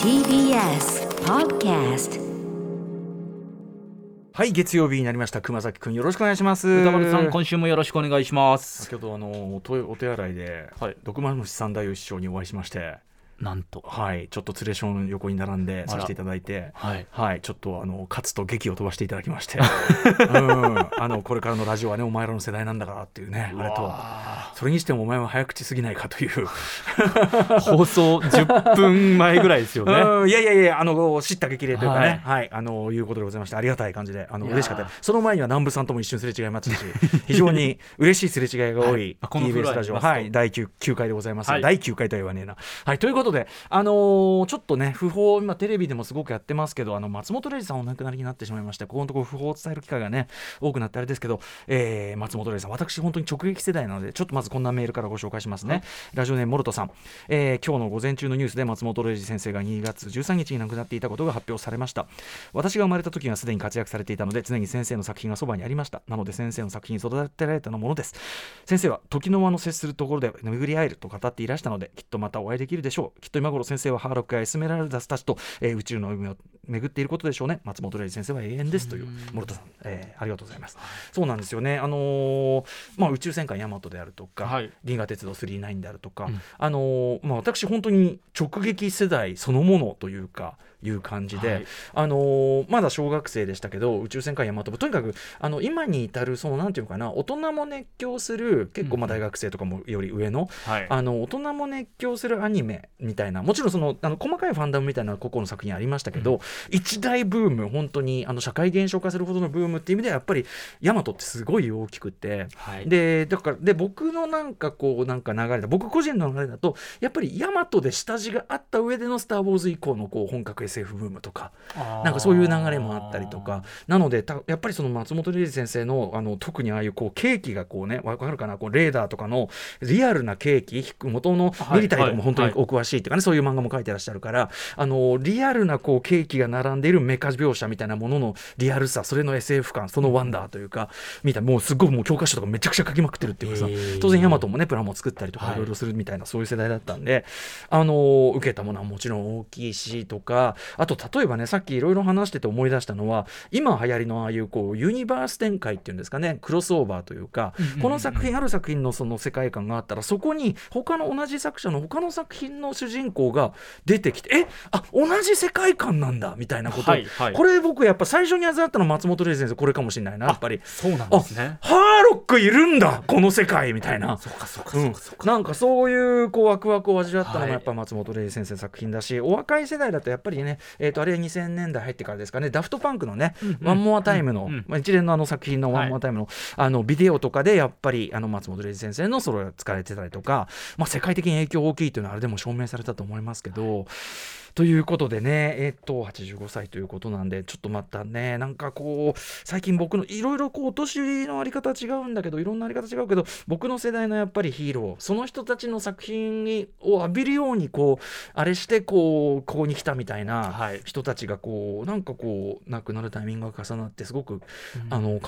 TBS Podcast。はい、月曜日になりました。熊崎くんよろしくお願いします。歌丸さん今週もよろしくお願いします。先ほどお手洗いで、はい、毒丸の資産大王師匠にお会いしまして、なんと、はい、ちょっとツレションの横に並んでさせていただいて、はいはい、ちょっと勝と劇を飛ばしていただきまして、うん、これからのラジオはねお前らの世代なんだからっていうね、あれとそれにしてもお前は早口すぎないかという放送10分前ぐらいですよね、うん、いや叱咤激励というかね、はいはい、いうことでございまして、ありがたい感じで嬉しかった。その前には南部さんとも一瞬すれ違いましたし非常に嬉しいすれ違いが多い TBS ラジオ、はい、第 9回でございます、はい、第9回とは言わねえな、はい、ということでちょっとね訃報を今テレビでもすごくやってますけど、松本零士さんお亡くなりになってしまいまして、ここのところ訃報を伝える機会がね多くなってあれですけど、松本零士さん、私本当に直撃世代なのでちょっとまずこんなメールからご紹介しますね、はい、ラジオネームモルトさん、今日の午前中のニュースで松本零士先生が2月13日に亡くなっていたことが発表されました。私が生まれた時にはすでに活躍されていたので常に先生の作品がそばにありました。なので先生の作品に育てられたものです。先生は時の間の接するところで巡り合えると語っていらしたので、きっとまたお会いできるでしょう。きっと今頃先生はハーロックやエスメラルダスたちと、宇宙の海を巡っていることでしょうね。松本零士先生は永遠ですという諸田さん、ありがとうございます。そうなんですよね、宇宙戦艦ヤマトであるとか、はい、銀河鉄道999であるとか、うん、私本当に直撃世代そのものというかいう感じで、はい、まだ小学生でしたけど宇宙戦艦ヤマト部、とにかく今に至るそのなんていうかな、大人も熱狂する、結構まあ大学生とかもより上の、うん、大人も熱狂するアニメみたいな、もちろんその細かいファンダムみたいな個々の作品ありましたけど、うん、一大ブーム、本当に社会現象化するほどのブームっていう意味ではやっぱりヤマトってすごい大きくて、はい、だから僕の流れだ、僕個人の流れだとやっぱりヤマトで下地があった上でのスターウォーズ以降のこう本格 SF ブームとか、なんかそういう流れもあったりとか、なのでやっぱりその松本零士先生の特にああいうこうケーキがこうね、わかるかな、こうレーダーとかのリアルなケーキ、元のミリタリーとかも本当にお詳しいっていうかね、はいはい、そういう漫画も書いてらっしゃるから、リアルなこうケーキが並んでいるメカ描写みたいなもののリアルさ、それの SF 感、そのワンダーというかみたいな、もうすごいもう教科書とかめちゃくちゃ書きまくってるっていうかさ、当然ヤマトもねプラも作ったりとかいろいろするみたいな、はい、そういう世代だったんで、受けたものはもちろん大きいしとか、あと例えばね、さっきいろいろ話してて思い出したのは、今流行りのああいうこうユニバース展開っていうんですかね、クロスオーバーというか、うんうんうん、この作品ある作品のその世界観があったらそこに他の同じ作者の他の作品の主人公が出てきて、同じ世界観なんだみたいなこと、はいはい、これ僕やっぱ最初に味わったの松本零士先生これかもしれないな、やっぱりそうなんですね、ハーロックいるんだこの世界みたいな、なんかそういうこうワクワクを味わったのがやっぱ松本零士先生の作品だし、はい、お若い世代だとやっぱりね、あれ2000年代入ってからですかね、ダフトパンクのね、うん、ワンモアタイムの、うん一連の作品のワンモアタイムの、はい、ビデオとかでやっぱり松本零士先生のそれが使われてたりとか、まあ、世界的に影響大きいというのはあれでも証明されたと思いますけど、はいということでね、85歳ということなんで、ちょっとまたね、なんかこう最近僕のいろいろこう年のあり方違うんだけど、いろんなあり方違うけど、僕の世代のやっぱりヒーロー、その人たちの作品を浴びるようにこうあれしてここに来たみたいな人たちがこうなんかこう亡くなるタイミングが重なって、すごく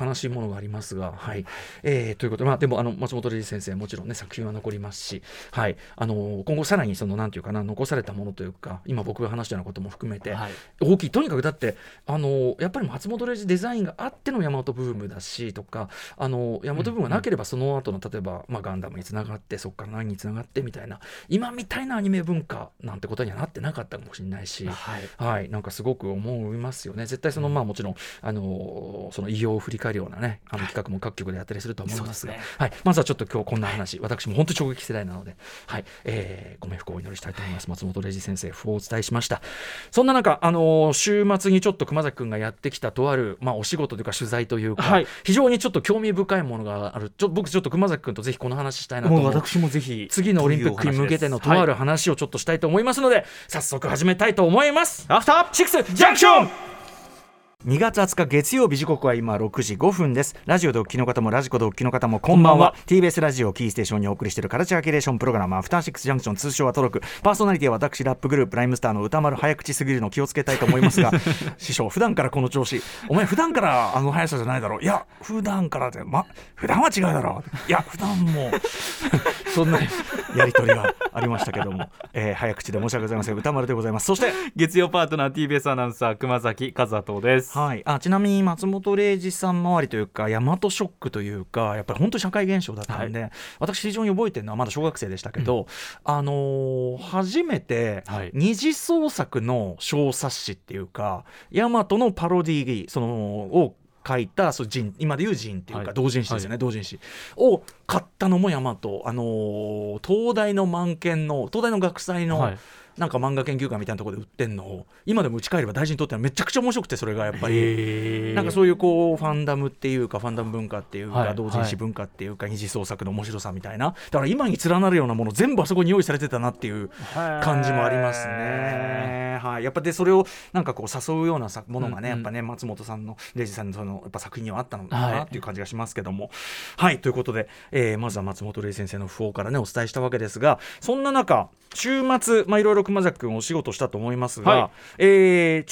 悲しいものがありますが、はいということで、でも松本零士先生もちろんね作品は残りますし、はい今後さらにそのなんていうかな、残されたものというか、今僕が話したようなことも含めて、はい、大きい、とにかくだってやっぱり松本零士デザインがあってのヤマトブームだしとか、ヤマトブームがなければその後の例えば、ガンダムにつながって、そこから何につながってみたいな、今みたいなアニメ文化なんてことにはなってなかったかもしれないし、はいはい、なんかすごく思いますよね。絶対その、もちろんその異様を振り返るようなね企画も各局でやったりすると思いますが、はいすねはい、まずはちょっと今日こんな話、はい、私も本当に衝撃世代なので、はいご冥福をお祈りしたいと思います。松本零士先生不お伝えしました。そんな中、週末にちょっと熊崎くんがやってきたとある、お仕事というか取材というか、はい、非常にちょっと興味深いものがある。僕ちょっと熊崎くんとぜひこの話したいなと思う。私もぜひ次のオリンピックに向けてのとある話をちょっとしたいと思いますので、はい、早速始めたいと思います。アフターシックスジャンクション、2月20日月曜日、時刻は今6時5分です。ラジオでお聞きの方もラジコでお聞きの方もこんばんは。 TBS ラジオキーステーションにお送りしているカルチャーキュレーションプログラム、アフターシックスジャンクション、通称はトロク。パーソナリティは私ラップグループライムスターの歌丸、早口すぎるの気をつけたいと思いますが師匠普段からこの調子、お前普段から速さじゃないだろう、いや普段からで、普段は違うだろう、いや普段もそんなやり取りがありましたけども、早口で申し訳ございません。歌丸でございます。そして月曜パートナー TBS アナウンサー熊崎和人です、はい、ちなみに松本零士さん周りというか大和ショックというかやっぱり本当に社会現象だったんで、はい、私非常に覚えてるのはまだ小学生でしたけど、うん初めて二次創作の小冊子っていうか大和のパロディーそのを書いたそう人今でいう人っていうか、はい、同人誌ですよね、はい、同人誌を買ったのも大和、東大の満研の東大の学祭の、はいなんか漫画研究会みたいなところで売ってんのを今でもうち帰れば大事にとってはめちゃくちゃ面白くてそれがやっぱりなんかそういうこうファンダムっていうかファンダム文化っていうか同人誌文化っていうか二次創作の面白さみたいなだから今に連なるようなもの全部あそこに用意されてたなっていう感じもありますね、はい、やっぱでそれをなんかこう誘うようなものがねやっぱね松本さんの零士さん のやっぱ作品にはあったのかなっていう感じがしますけどもはいということでまずは松本零士先生の訃報からねお伝えしたわけですがそんな中週末いろいろ熊崎君お仕事したと思いますが、はいち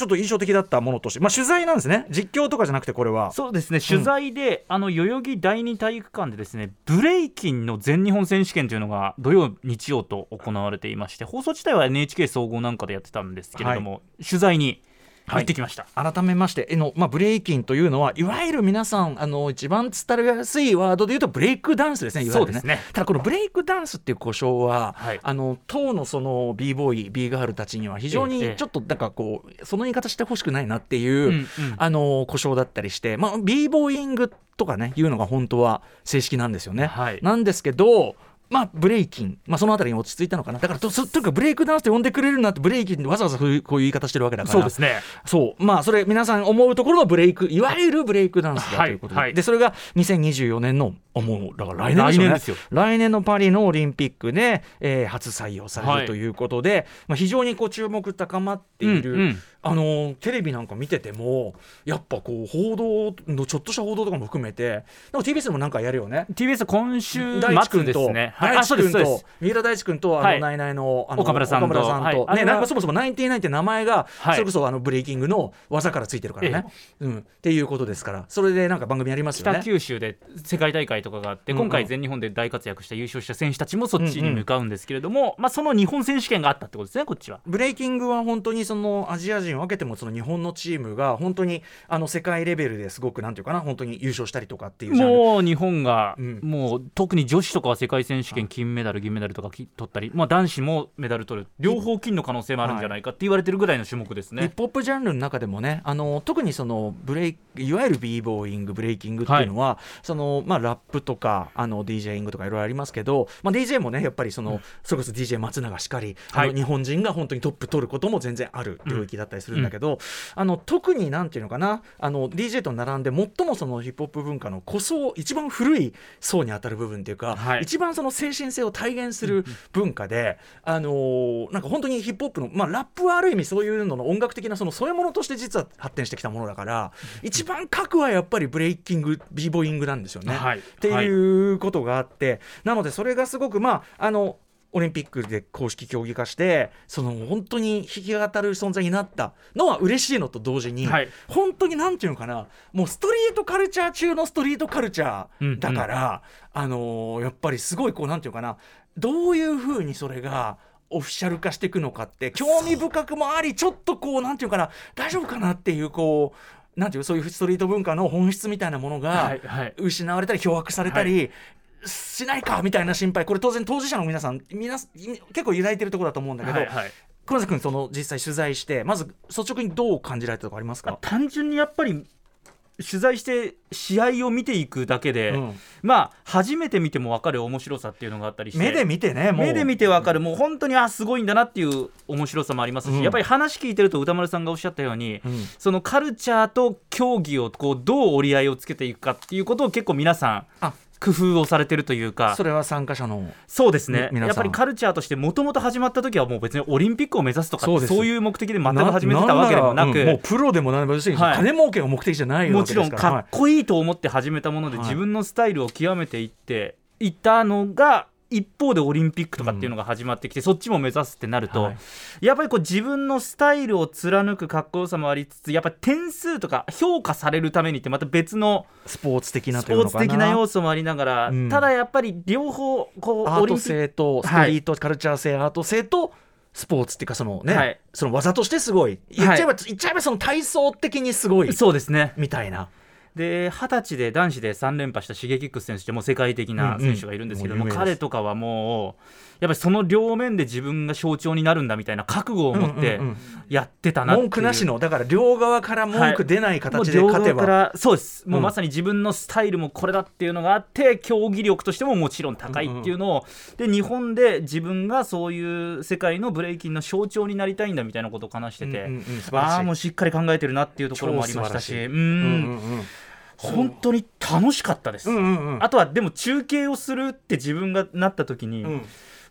ょっと印象的だったものとして、取材なんですね実況とかじゃなくてこれはそうですね取材で、代々木第二体育館でですねブレイキンの全日本選手権というのが土曜日曜と行われていまして放送自体は NHK 総合なんかでやってたんですけれども、はい、取材に入ってきました、はい、改めましてブレイキンというのはいわゆる皆さん一番伝わりやすいワードで言うとブレイクダンスです ね, いわゆるねそうですねただこのブレイクダンスっていう呼称は、はい、当のその B ボーイ B ガールたちには非常にちょっとなんかこう、その言い方してほしくないなっていう、うんうん、呼称だったりして、B ボーイングとかねいうのが本当は正式なんですよね、はい、なんですけどブレイキン、そのあたりに落ち着いたのかなだからとにかくブレイクダンスって呼んでくれるなってブレイキンってわざわざこういう言い方してるわけだからそうですねそうそれ皆さん思うところのブレイクいわゆるブレイクダンスだということで、はいはい、でそれが2024年のもうだから来年ですよね、来年ですよ来年のパリのオリンピックで、初採用されるということで、はい非常にこう注目高まっている、うんうんテレビなんか見ててもやっぱこう報道のちょっとした報道とかも含めてなんか TBS でもなんかやるよね TBS 今週末ですね大地君と三浦大地君とナイナイの岡村さんと、はいね、なんかそもそもナインティナインって名前が、はい、それこそブレイキングの技からついてるからね、っていうことですからそれでなんか番組やりますよね北九州で世界大会とかがあって、うんうん、今回全日本で大活躍した優勝した選手たちもそっちに向かうんですけれども、うんうんその日本選手権があったってことですねこっちはブレイキングは本当にそのアジア人分けてもその日本のチームが本当に世界レベルですごくなんていうかな本当に優勝したりとかっていうもう日本が、もう特に女子とかは世界選手権金メダル銀メダルとか取ったり、男子もメダル取る両方金の可能性もあるんじゃないかって言われてるぐらいの種目ですね、ヒップホップジャンルの中でもね特にそのいわゆる B ボーイングブレイキングっていうのは、そのラップとかDJ イングとかいろいろありますけど、DJ もねやっぱりそれこそ DJ 松永しかり、日本人が本当にトップ取ることも全然ある領域だったりするんだけど、特になんていうのかなDJ と並んで最もそのヒップホップ文化の古層一番古い層に当たる部分っていうか、一番その精神性を体現する文化で、なんか本当にヒップホップの、ラップはある意味そういうのの音楽的なそういうものとして実は発展してきたものだから、一番核はやっぱりブレイキング B ボーイングなんですよね、っていうことがあってなのでそれがすごくオリンピックで公式競技化してその本当に引き語る存在になったのは嬉しいのと同時に、本当になんていうのかなもうストリートカルチャー中のストリートカルチャーだから、やっぱりすごいこうなんていうかなどういう風にそれがオフィシャル化していくのかって興味深くもありちょっとこうなんていうかな大丈夫かなっていうこうなんていうそういうストリート文化の本質みたいなものが失われたり漂白されたり、しないかみたいな心配これ当然当事者の皆さん結構揺らいでるところだと思うんだけど、熊崎君実際取材してまず率直にどう感じられたとかありますか？単純にやっぱり取材して試合を見ていくだけで、初めて見ても分かる面白さっていうのがあったりして目で見てね目で見て分かるもう本当にすごいんだなっていう面白さもありますし、やっぱり話聞いてると歌丸さんがおっしゃったように、そのカルチャーと競技をこうどう折り合いをつけていくかっていうことを結構皆さん工夫をされてるというか、それは参加者のそうですねやっぱりカルチャーとしてもともと始まった時はもう別にオリンピックを目指すとかそういう目的で全く始めてたわけでもなく、もうプロでも何でも金儲けを目的じゃないわけですからもちろんかっこいいと思って始めたもので、自分のスタイルを極めていっていたのが一方でオリンピックとかっていうのが始まってきて、そっちも目指すってなると、やっぱりこう自分のスタイルを貫くかっこよさもありつつ、やっぱり点数とか評価されるためにってまた別のスポーツ的な要素もありながら、ただやっぱり両方こうアート性とストリートカルチャー性、アート性とスポーツっていうかそのね、その技としてすごい、言っちゃえばその体操的にすごい、そうですねみたいな。で20歳で男子で3連覇した Shigekix 選手ってもう世界的な選手がいるんですけども、彼とかはもうやっぱりその両面で自分が象徴になるんだみたいな覚悟を持ってやってたなっていう、文句なしのだから両側から文句出ない形で勝てば、そうです、もうまさに自分のスタイルもこれだっていうのがあって、競技力としてももちろん高いっていうのを、で日本で自分がそういう世界のブレイキンの象徴になりたいんだみたいなことを話してて、ああもうしっかり考えてるなっていうところもありましたし、本当に楽しかったです、あとはでも中継をするって自分がなった時に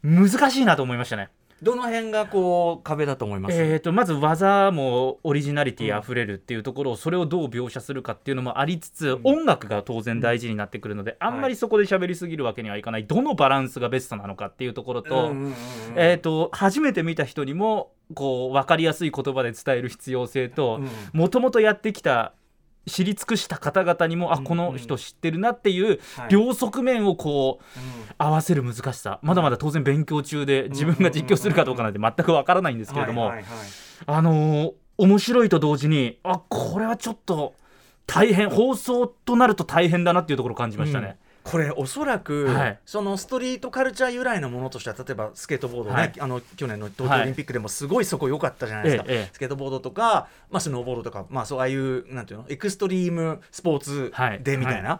難しいなと思いましたね。どの辺がこう壁だと思います？まず技もオリジナリティあふれるっていうところを、それをどう描写するかっていうのもありつつ、音楽が当然大事になってくるので、あんまりそこで喋りすぎるわけにはいかない、どのバランスがベストなのかっていうところと、初めて見た人にもこう分かりやすい言葉で伝える必要性と、もともとやってきた知り尽くした方々にも、あこの人知ってるなっていう両側面をこう合わせる難しさ、まだまだ当然勉強中で自分が実況するかどうかなんて全くわからないんですけれども、面白いと同時に、あこれはちょっと大変、放送となると大変だなっていうところを感じましたね、これおそらく、そのストリートカルチャー由来のものとしては、例えばスケートボードね、去年の東京オリンピックでもすごいそこ良かったじゃないですか、スケートボードとか、スノーボードとか、そうああいうなんていうのエクストリームスポーツでみたいな、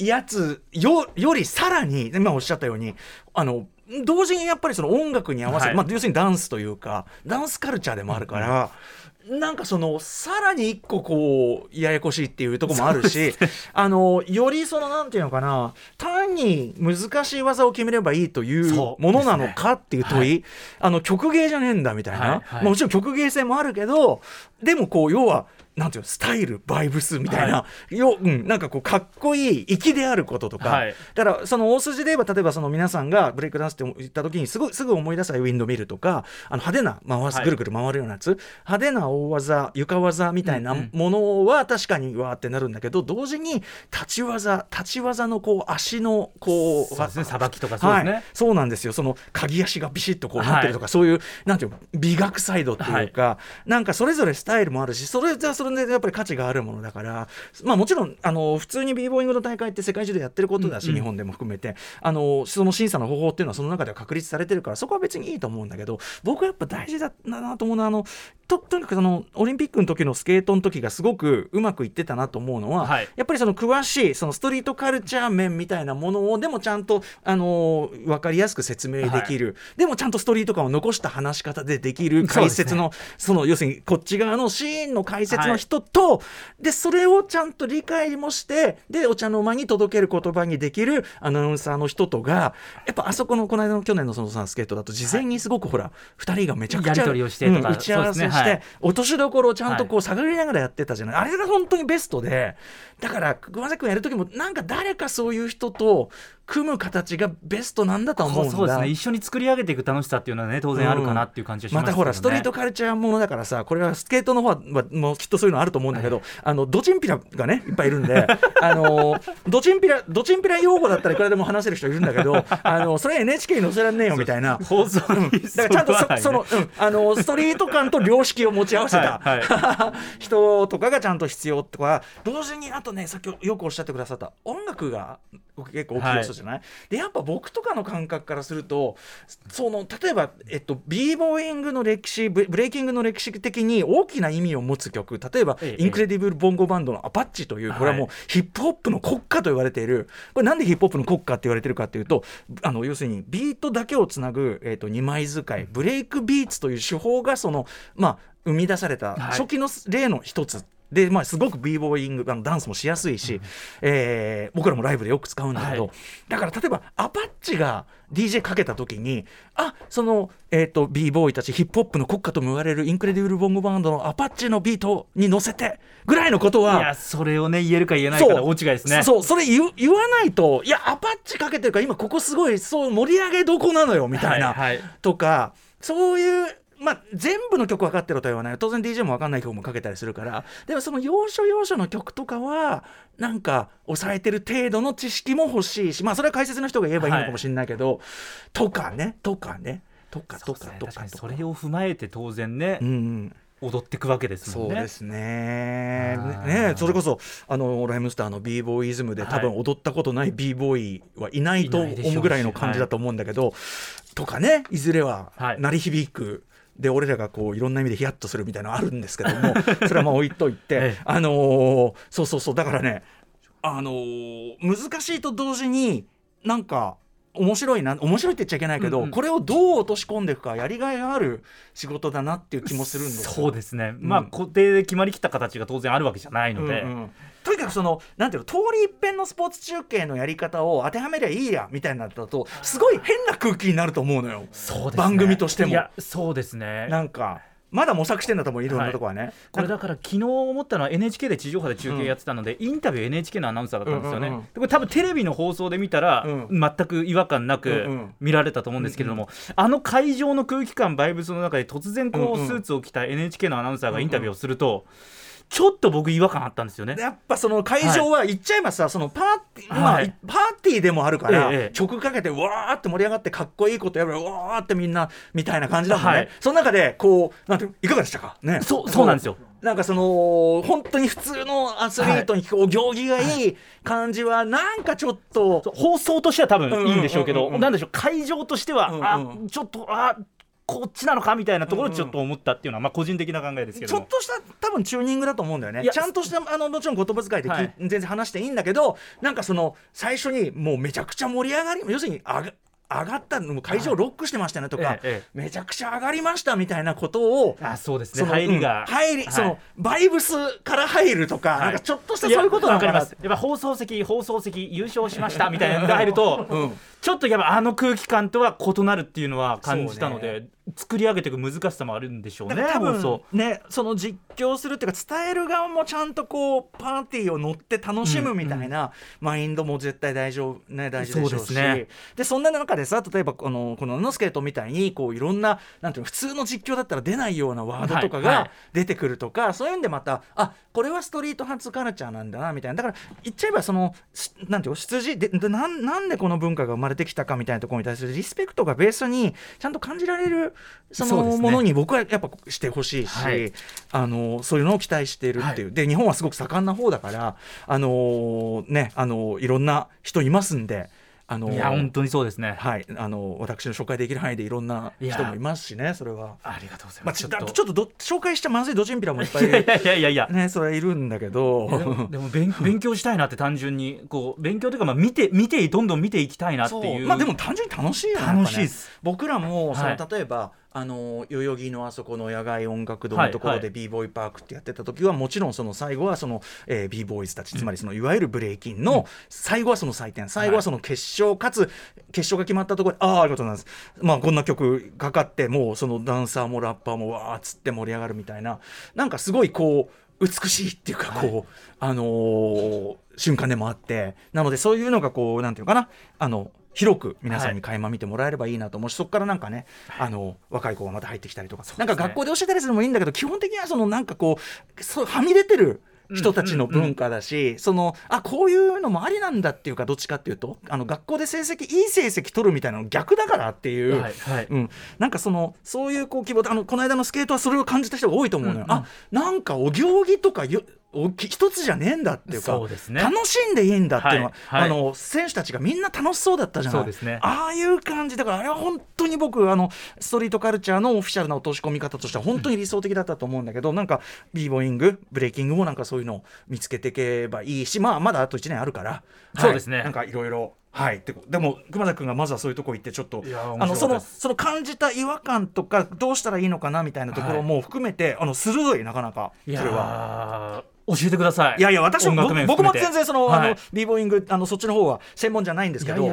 やつ よりさらに今おっしゃったように、同時にやっぱりその音楽に合わせて、要するにダンスというかダンスカルチャーでもあるから、なんかそのさらに一個こうややこしいっていうところもあるし、よりそのなんていうのかな、単に難しい技を決めればいいというものなのかっていう問い、曲芸じゃねえんだみたいな、もちろん曲芸性もあるけど、でもこう要はなんていうスタイルバイブスみたいな、なんかこうかっこいい粋であることとか、だからその大筋で言えば、例えばその皆さんがブレイクダンスって言った時にすぐ思い出したウィンドミルとか、派手な回すぐるぐる回るようなやつ、派手な大技床技みたいなものは確かにわーってなるんだけど、同時に立ち技のこう足のこうさばきとか、そうですね、そうなんですよ、その鍵足がビシッとこうなってるとか、そういうなんていう美学サイドっていうか、なんかそれぞれスタイルもあるし、それじゃあそれでやっぱり価値があるものだから、もちろん普通にビーボーイングの大会って世界中でやってることだし、日本でも含めてその審査の方法っていうのはその中では確立されてるから、そこは別にいいと思うんだけど、僕はやっぱ大事だなと思うのは、とにかくそのオリンピックの時のスケートの時がすごくうまくいってたなと思うのは、やっぱりその詳しいそのストリートカルチャー面みたいなものをでもちゃんと分かりやすく説明できる、でもちゃんとストリート感を残した話し方でできる解説の、その要するにこっち側のシーンの解説の人と、でそれをちゃんと理解もして、でお茶の間に届ける言葉にできるアナウンサーの人とが、やっぱあそこのこの間の去年のそのさんスケートだと事前にすごくほら、2人がめちゃくちゃやり取りをしてとか、打ち合わせして、落としどころをちゃんとこう探りながらやってたじゃない、あれが本当にベストで、だから熊崎君やる時もなんか誰かそういう人と組む形がベストなんだと思うんだ。そうですね、一緒に作り上げていく楽しさっていうのはね、当然あるかなっていう感じがしますけどね。またほらストリートカルチャーものだからさ、これはスケートの方はもうきっとそういうのあると思うんだけど、ドチンピラがねいっぱいいるんでドチンピラ用語だったらいくらでも話せる人いるんだけどそれ NHK に載せらんねえよみたいな放送だからちゃんと そのストリート感と良識を持ち合わせた人とかがちゃんと必要とか、同時にあとね、さっきよくおっしゃってくださった音楽が結構大きい要素じゃない、でやっぱ僕とかの感覚からすると、その例えば、ビーボーイングの歴史、ブレイキングの歴史的に大きな意味を持つ曲、例えば、インクレディブルボンゴバンドのアパッチという、これはもうヒップホップの国歌と言われている。これなんでヒップホップの国歌って言われてるかっていうと、要するにビートだけをつなぐ、2枚使いブレイクビーツという手法が生み出された初期の例の一つで、まあ、すごく b ボーイングダンスもしやすいし、うん、僕らもライブでよく使うんだけど、はい、だから例えばアパッチが DJ かけた時にその、b ボーイたちヒップホップの国家とも言われるインクレディブルボンゴバンドのアパッチのビートに乗せてぐらいのことは、いやそれをね言えるか言えないかの大違いですね。そう、それ 言わないと、いやアパッチかけてるから今ここすごいそう盛り上げどこなのよみたいな、はいはい、とかそういう。まあ、全部の曲分かってるとは言わない、当然 DJ も分かんない曲もかけたりするから、でもその要所要所の曲とかはなんか抑えてる程度の知識も欲しいし、まあそれは解説の人が言えばいいのかもしれないけど、はい、とかね、それを踏まえて当然ね、うんうん、踊ってくわけですもんね。そうですね。ね、それこそライムスターの b ボーイズムで多分踊ったことない b ボーイはいないと思うぐらいの感じだと思うんだけど、はい、とかね、いずれは鳴り響く、はいで俺らがこういろんな意味でヒヤッとするみたいなのあるんですけども、それはまあ置いといて、ええ、そうだからね、難しいと同時になんか面白いって言っちゃいけないけど、うんうん、これをどう落とし込んでいくかやりがいがある仕事だなっていう気もするんですよ。そうですね、まあ、うん、固定で決まりきった形が当然あるわけじゃないので、うんうん、とにかくそのなんていうの、通り一遍のスポーツ中継のやり方を当てはめりゃいいやみたいなのだとすごい変な空気になると思うのよ。そうですね、番組としても。いやそうですね、なんかまだ模索してんだと思う、いろんなとこはね、はい、これだから昨日思ったのは NHK で地上波で中継やってたので、うん、インタビュー NHK のアナウンサーだったんですよね、うんうんうん、これ多分テレビの放送で見たら、うん、全く違和感なく見られたと思うんですけれども、うんうん、あの会場の空気感バイブスの中で突然こうスーツを着た NHK のアナウンサーがインタビューをすると、うんうんうん、ちょっと僕違和感あったんですよね。やっぱその会場は言っちゃいますさ、はい、そのはい、パーティーでもあるから、ええ、曲かけてわーって盛り上がってかっこいいことやるわーってみんなみたいな感じだもんね、はい、その中でこうなんていかがでしたかね。そうなんですよ。なんかその本当に普通のアスリートにこう行儀がいい感じはなんかちょっと、はい、放送としては多分いいんでしょうけど、なんでしょう、会場としては、うんうん、ちょっとこっちなのかみたいなところをちょっと思ったっていうのは、まあ個人的な考えですけども、ちょっとした多分チューニングだと思うんだよね。ちゃんとしたもちろん言葉遣いで、はい、全然話していいんだけど、なんかその最初にもうめちゃくちゃ盛り上がり、要するに上がったの、会場ロックしてましたねとか、はい、めちゃくちゃ上がりましたみたいなことを、そうですね、入りが、はい、そのバイブスから入るとか、はい、なんかちょっとしたそういうことなのかな。分かります。やっぱ放送席優勝しましたみたいなのが入ると、うん、ちょっとやっぱあの空気感とは異なるっていうのは感じたので、作り上げていく難しさもあるんでしょうね。多分そうね、その実況するっていうか伝える側もちゃんとこうパーティーを乗って楽しむみたいな、うんうん、マインドも絶対大事でしょうし、そうですね。でそんな中でさ、例えばこのノスケートみたいにこういろんな、なんていうの、普通の実況だったら出ないようなワードとかが出てくるとか、はいはい、そういうんでまたこれはストリート発カルチャーなんだなみたいな、だから言っちゃえばそのなんていうの、出自で なんでこの文化が生まれてきたかみたいなところに対するリスペクトがベースにちゃんと感じられるそのものに僕はやっぱしてほしいし、はい、そういうのを期待しているっていう、はい、で日本はすごく盛んな方だからね、いろんな人いますんで、いや本当にそうですね、はい、私の紹介できる範囲でいろんな人もいますしね。それはありがとうございます。まあ、ちょっと紹介しちゃまずいドチンピラもいっぱいいるいや、ね、それはいるんだけど、でも 勉強したいなって、単純にこう勉強というか、まあ、見てどんどん見ていきたいなっていう、まあ、でも単純に楽しいよね。楽しいです。僕らもその、はい、例えば代々木のあそこの野外音楽堂のところで b ボーイパークってやってた時は、もちろんその最後はその b ボーイズたち、つまりそのいわゆるブレイキンの最後はその祭典、最後はその決勝、かつ決勝が決まったところでありがとうございます、まあこんな曲かかって、もうそのダンサーもラッパーもわーっつって盛り上がるみたいな、なんかすごいこう美しいっていうか、こう、はい、瞬間でもあって、なのでそういうのがこうなんていうのかな、広く皆さんに垣間見てもらえればいいなと思うし、そこからなんかね、若い子がまた入ってきたりとか、なんか学校で教えたりするのもいいんだけど、基本的にはそのなんかこうはみ出てる人たちの文化だし、うんうんうん、そのこういうのもありなんだっていうか、どっちかっていうと学校でいい成績取るみたいなの逆だからっていう、はいはい、うん、なんかそういうこう希望でこの間のスケートはそれを感じた人が多いと思うのよ、うんうん、なんかお行儀とか一つじゃねえんだっていうか、そうですね、楽しんでいいんだっていうのは、はいはい、選手たちがみんな楽しそうだったじゃない。そうですね、ああいう感じだから、あれは本当に僕ストリートカルチャーのオフィシャルな落とし込み方としては本当に理想的だったと思うんだけど、なんかビーボーイングブレイキングもなんかそういうのを見つけていけばいいし、まあまだあと1年あるから、はい、そうですね、なんかいろいろ、はい、でも熊田君がまずはそういうとこ行って、ちょっとその感じた違和感とかどうしたらいいのかなみたいなところも含めて、鋭い、なかなかそれは。教えてください。いやいや、私も僕も全然その、はい、ビーボーイングそっちの方は専門じゃないんですけど、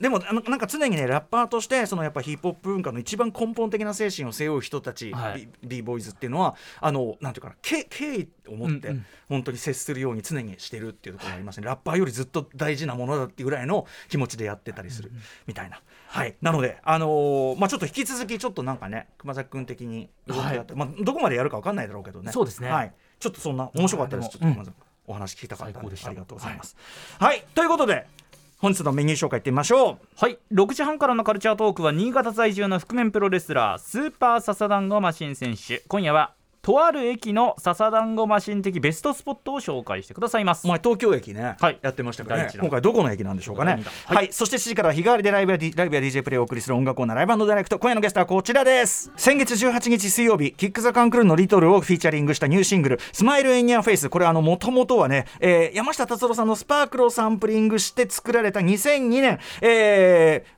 でもなんか常にね、ラッパーとしてそのやっぱヒップホップ文化の一番根本的な精神を背負う人たち、はい、ビーボーイズっていうのはなんていうかな、敬意を持って本当に接するように常にしてるっていうところがありますね、ラッパーよりずっと大事なものだっていうぐらいの気持ちでやってたりするみたいな、はい、なのでちょっと引き続きちょっとなんかね、熊崎君的に動きがあって、はい、どこまでやるか分かんないだろうけどね。そうですね、はい、ちょっとそんな面白かったです。ちょっとまずお話聞きたかったので、ありがとうございます。はい、はい、ということで本日のメニュー紹介いってみましょう。はい、6時半からのカルチャートークは新潟在住の覆面プロレスラースーパーササダンゴマシン選手、今夜はとある駅の笹団子マシン的ベストスポットを紹介してくださいます。前東京駅ね、はい、やってましたから、ね、今回どこの駅なんでしょうかね、はいはい、そして7時からは日替わりでライブや DJ プレイをお送りする音楽コーナーライブ&ダイレクト。今夜のゲストはこちらです。先月18日水曜日、キックザカンクルーのリトルをフィーチャリングしたニューシングルスマイルエンヤーフェイス、これもともとはね、山下達郎さんのスパークルをサンプリングして作られた2002年、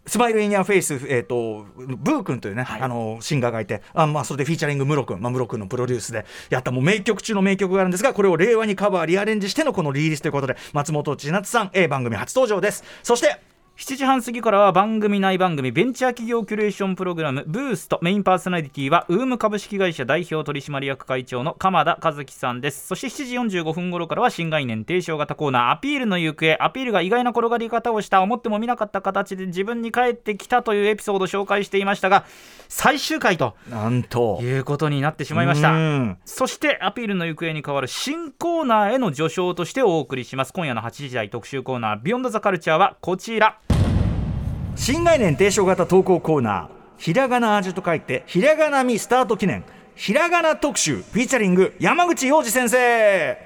スマイルエンヤーフェイス、ブー君というね、はい、シンガーがいて、それでフィーチャリングムロ君、ムロ君のプロデュースでやったもう名曲中の名曲があるんですが、これを令和にカバーリアレンジしてのこのリリースということで、松本千夏さん、番組初登場です。そして7時半過ぎからは番組内番組ベンチャー企業キュレーションプログラムブースト、メインパーソナリティはウーム株式会社代表取締役会長の鎌田和樹さんです。そして7時45分頃からは新概念提唱型コーナーアピールの行方、アピールが意外な転がり方をした、思っても見なかった形で自分に返ってきたというエピソードを紹介していましたが、最終回となんということになってしまいました。そしてアピールの行方に代わる新コーナーへの序章としてお送りします。今夜の8時台特集コーナービヨンドザカルチャーはこちら、新概念提唱型投稿コーナーひらがなあじと書いてひらがなみスタート記念ひらがな特集フィーチャリング山口洋二先生。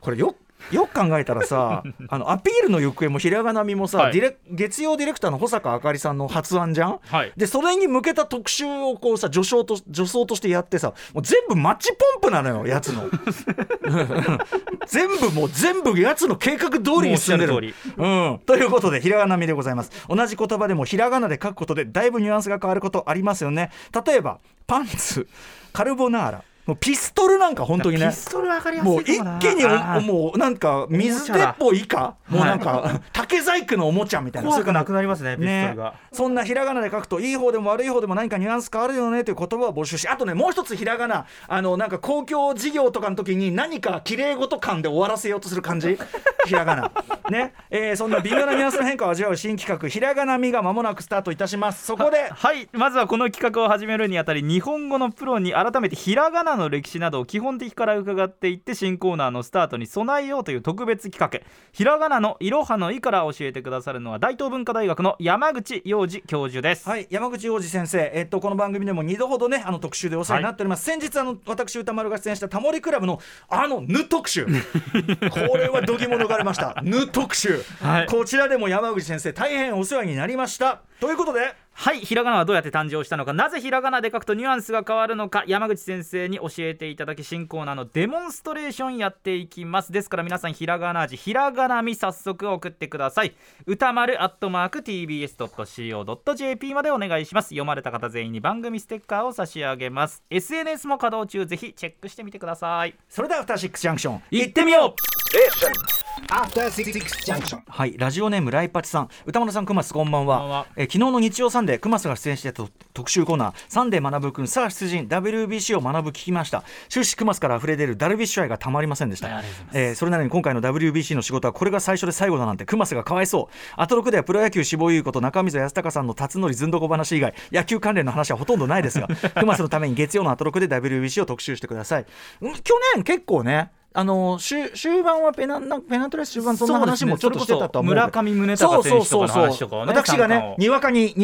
これよく考えたらさアピールの行方もひらがなみもさ、はい、月曜ディレクターの保坂あかりさんの発案じゃん、はい、でそれに向けた特集をこうさ序章としてやってさ、もう全部マッチポンプなのよ、やつの全部やつの計画通りに進んでる通り、うん、ということでひらがなみでございます。同じ言葉でもひらがなで書くことでだいぶニュアンスが変わることありますよね。例えばパンツ、カルボナーラ、もうピストルなんか本当にね、ピストル分かりやすいもう一気にもうなんか水鉄砲以下、もうなんか竹細工のおもちゃみたいな、怖くなくなりますね、ピストルが。そんなひらがなで書くといい方でも悪い方でも何かニュアンス変わるよねという言葉を募集し、あとねもう一つひらがななんか公共事業とかの時に何か綺麗事感で終わらせようとする感じひらがなね、そんな微妙なニュアンスの変化を味わう新企画ひらがなみが間もなくスタートいたします。そこではい、まずはこの企画を始めるにあたり日本語のプロに改めてひらがなの歴史などを基本的から伺っていって、新コーナーのスタートに備えようという特別企画、ひらがなのいろはのいから教えてくださるのは大東文化大学の山口洋二教授です。はい、山口洋二先生、この番組でも2度ほどね特集でお世話になっております、はい、先日私歌丸が出演したタモリクラブのぬ特集これは度肝抜かれましたぬ特集、はい、こちらでも山口先生大変お世話になりましたということで、はい、ひらがなはどうやって誕生したのか、なぜひらがなで書くとニュアンスが変わるのか、山口先生に教えていただき、新コーナーのデモンストレーションやっていきます。ですから皆さん、ひらがな味ひらがなみ早速送ってください。歌丸@tbs.co.jp までお願いします。読まれた方全員に番組ステッカーを差し上げます。 SNS も稼働中、ぜひチェックしてみてください。それではアフターシックスジャンクション行ってみよう。アフターシックスジャンクション。はい、ラジオネームライパチさん、歌丸さん、くますこんばんは、昨日の日曜サンデー、くますが出演していた特集コーナーサンデー学ぶくんさあ出陣 WBC を学ぶ聞きました。終始くますから溢れ出るダルビッシュ愛がたまりませんでした。それなのに今回の WBC の仕事はこれが最初で最後だなんてくますがかわいそう。アトロクではプロ野球志望優子と中溝康隆さんの辰徳ずんどこ話以外野球関連の話はほとんどないですがくますのために月曜のアトロクで WBC を特集してください。去年結構ね終盤はペナントレース終盤そんな話もちょっとしてたと思う。村上宗隆選手とかの話とかをね、私がねにわかに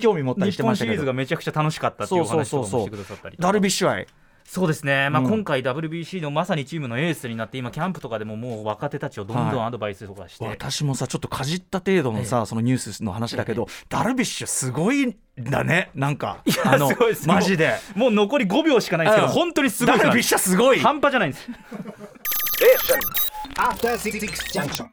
興味持ったりしてましたけど、日本シリーズがめちゃくちゃ楽しかったっていう話をしてくださったり、ダルビッシュ愛、そうですね、今回 WBC のまさにチームのエースになって、今キャンプとかでももう若手たちをどんどんアドバイスとかして、はい、私もさちょっとかじった程度のさ、そのニュースの話だけど、ダルビッシュすごいだね、なんかマジでもう残り5秒しかないんですけど、本当にすごい、ダルビッシュすごい半端じゃないんです。アフターシックスジャンクション。